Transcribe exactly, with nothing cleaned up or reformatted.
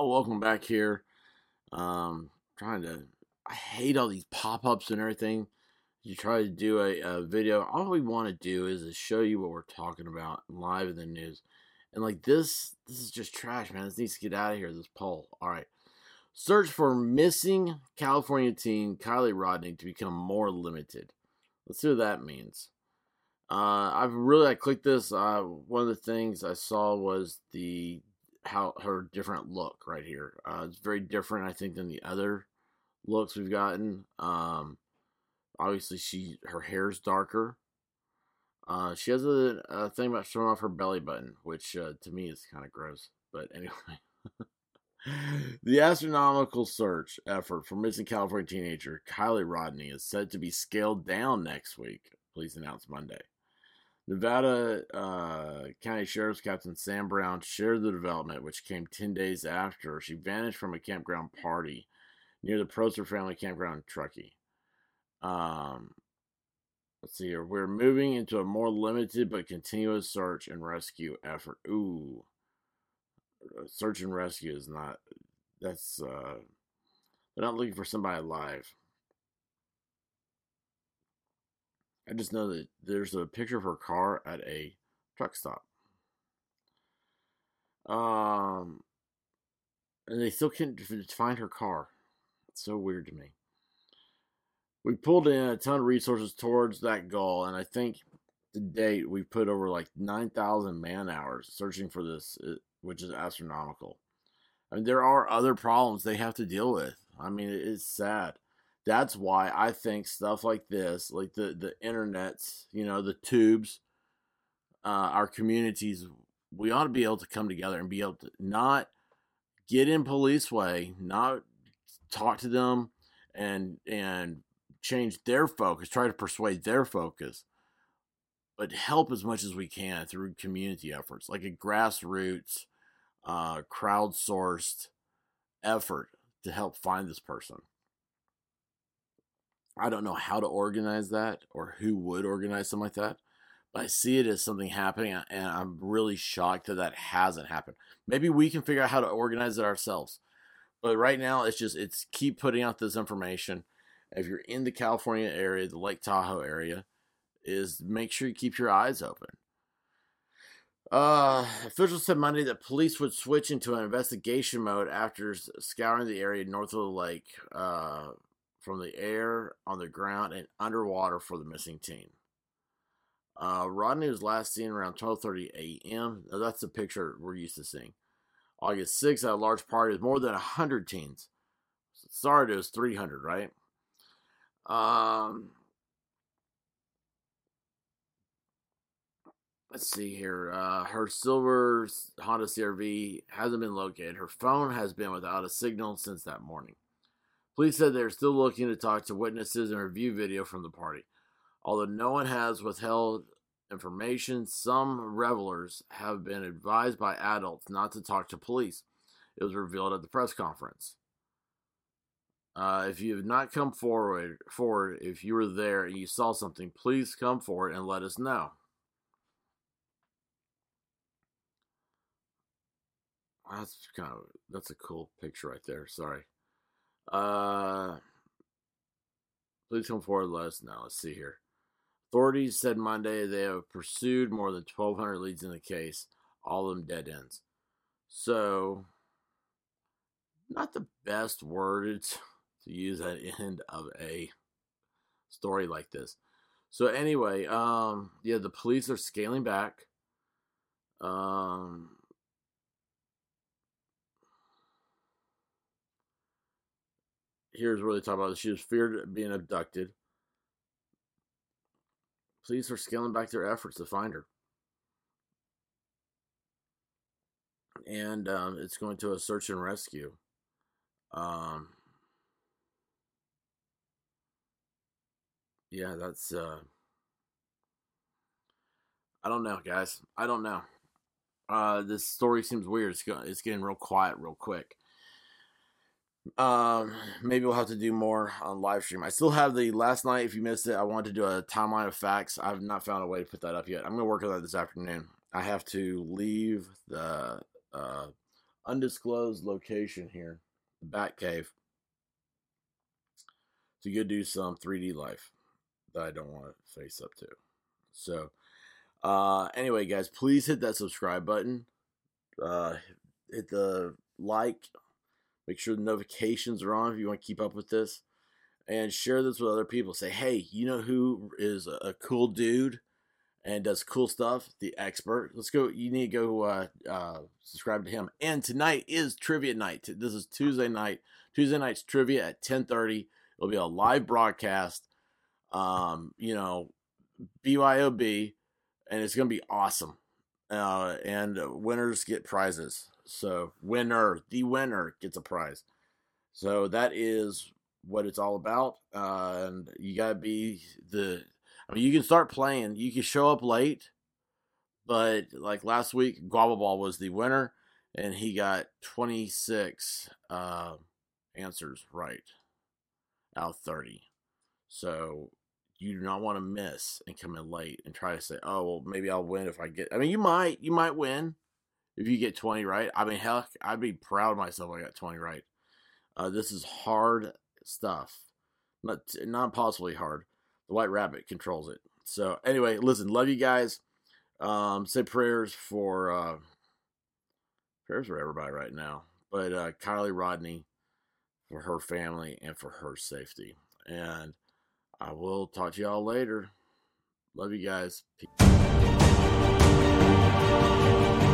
Oh, welcome back here. Um, trying to, I hate all these pop-ups and everything. You try to do a, a video. All we want to do is to show you what we're talking about live in the news. And like this, this is just trash, man. This needs to get out of here, this poll. All right. Search for missing California teen Kiely Rodni to become more limited. Let's see what that means. Uh, I've really, I clicked this. Uh, one of the things I saw was the, how her different look right here. Uh, it's very different, I think, than the other looks we've gotten. Um, obviously, she her hair's darker. Uh, she has a, a thing about showing off her belly button, which uh, to me is kind of gross. But anyway, the astronomical search effort for missing California teenager Kiely Rodni is said to be scaled down next week. Police announced Monday. Nevada uh, County Sheriff's Captain Sam Brown shared the development, which came ten days after she vanished from a campground party near the Prosser family campground in Truckee. Um, let's see here. We're moving into a more limited but continuous search and rescue effort. Ooh. Search and rescue is not... That's... Uh, they're not looking for somebody alive. I just know that there's a picture of her car at a truck stop. Um, and they still can't find her car. It's so weird to me. We pulled in a ton of resources towards that goal, and I think to date we've put over like nine thousand man hours searching for this, which is astronomical. I mean, there are other problems they have to deal with. I mean, it's sad. That's why I think stuff like this, like the, the internets, you know, the tubes, uh, our communities, we ought to be able to come together and be able to not get in police way, not talk to them and and change their focus, try to persuade their focus, but help as much as we can through community efforts, like a grassroots, uh, crowdsourced effort to help find this person. I don't know how to organize that or who would organize something like that, but I see it as something happening, and I'm really shocked that that hasn't happened. Maybe we can figure out how to organize it ourselves, but right now it's just, it's keep putting out this information. If you're in the California area, the Lake Tahoe area, is make sure you keep your eyes open. Uh, officials said Monday that police would switch into an investigation mode after scouring the area north of the lake, uh, from the air, on the ground, and underwater for the missing teen. Uh, Rodni was last seen around twelve thirty a.m. Now, that's the picture we're used to seeing. August sixth, at a large party with more than one hundred teens. Sorry, it was three hundred, right? Um, let's see here. Uh, her silver Honda C R V hasn't been located. Her phone has been without a signal since that morning. Police said they're still looking to talk to witnesses and review video from the party. Although no one has withheld information, some revelers have been advised by adults not to talk to police. It was revealed at the press conference. Uh, if you have not come forward, forward, if you were there and you saw something, please come forward and let us know. That's kind of, that's a cool picture right there. Sorry. Uh, please come forward and let us know. Let's see here. Authorities said Monday they have pursued more than twelve hundred leads in the case, all of them dead ends. So, not the best words to use at the end of a story like this. So anyway, um, yeah, the police are scaling back. Um. Here's where they talk about it. She was feared of being abducted. Police are scaling back their efforts to find her. And um, it's going to a search and rescue. Um, yeah, that's... Uh, I don't know, guys. I don't know. Uh, this story seems weird. It's, go- it's getting real quiet real quick. Um, maybe we'll have to do more on live stream. I still have the last night. If you missed it, I wanted to do a timeline of facts. I've not found a way to put that up yet. I'm going to work on that this afternoon. I have to leave the uh, undisclosed location here, the Batcave, to go do some three D life that I don't want to face up to. So, uh, anyway, guys, please hit that subscribe button. Uh, hit the like. Make sure the notifications are on if you want to keep up with this. And share this with other people. Say, hey, you know who is a, a cool dude and does cool stuff? The Expert. Let's go. You need to go uh, uh, subscribe to him. And tonight is trivia night. This is Tuesday night. Tuesday night's trivia at ten thirty. It'll be a live broadcast. Um, you know, B Y O B. And it's going to be awesome. Uh, and winners get prizes. So winner, the winner gets a prize. So that is what it's all about. Uh, and you gotta be the, I mean, you can start playing, you can show up late, but like last week, Guabba Ball was the winner and he got twenty-six, uh, answers right out of thirty. So you do not want to miss and come in late and try to say, oh, well, maybe I'll win if I get, I mean, you might, you might win if you get twenty right. I mean, heck, I'd be proud of myself if I got twenty right. Uh, this is hard stuff, but not possibly hard. The White Rabbit controls it. So anyway, listen, love you guys. Um, say prayers for uh, prayers for everybody right now, but uh, Kiely Rodni, for her family and for her safety. And I will talk to y'all later. Love you guys. Peace.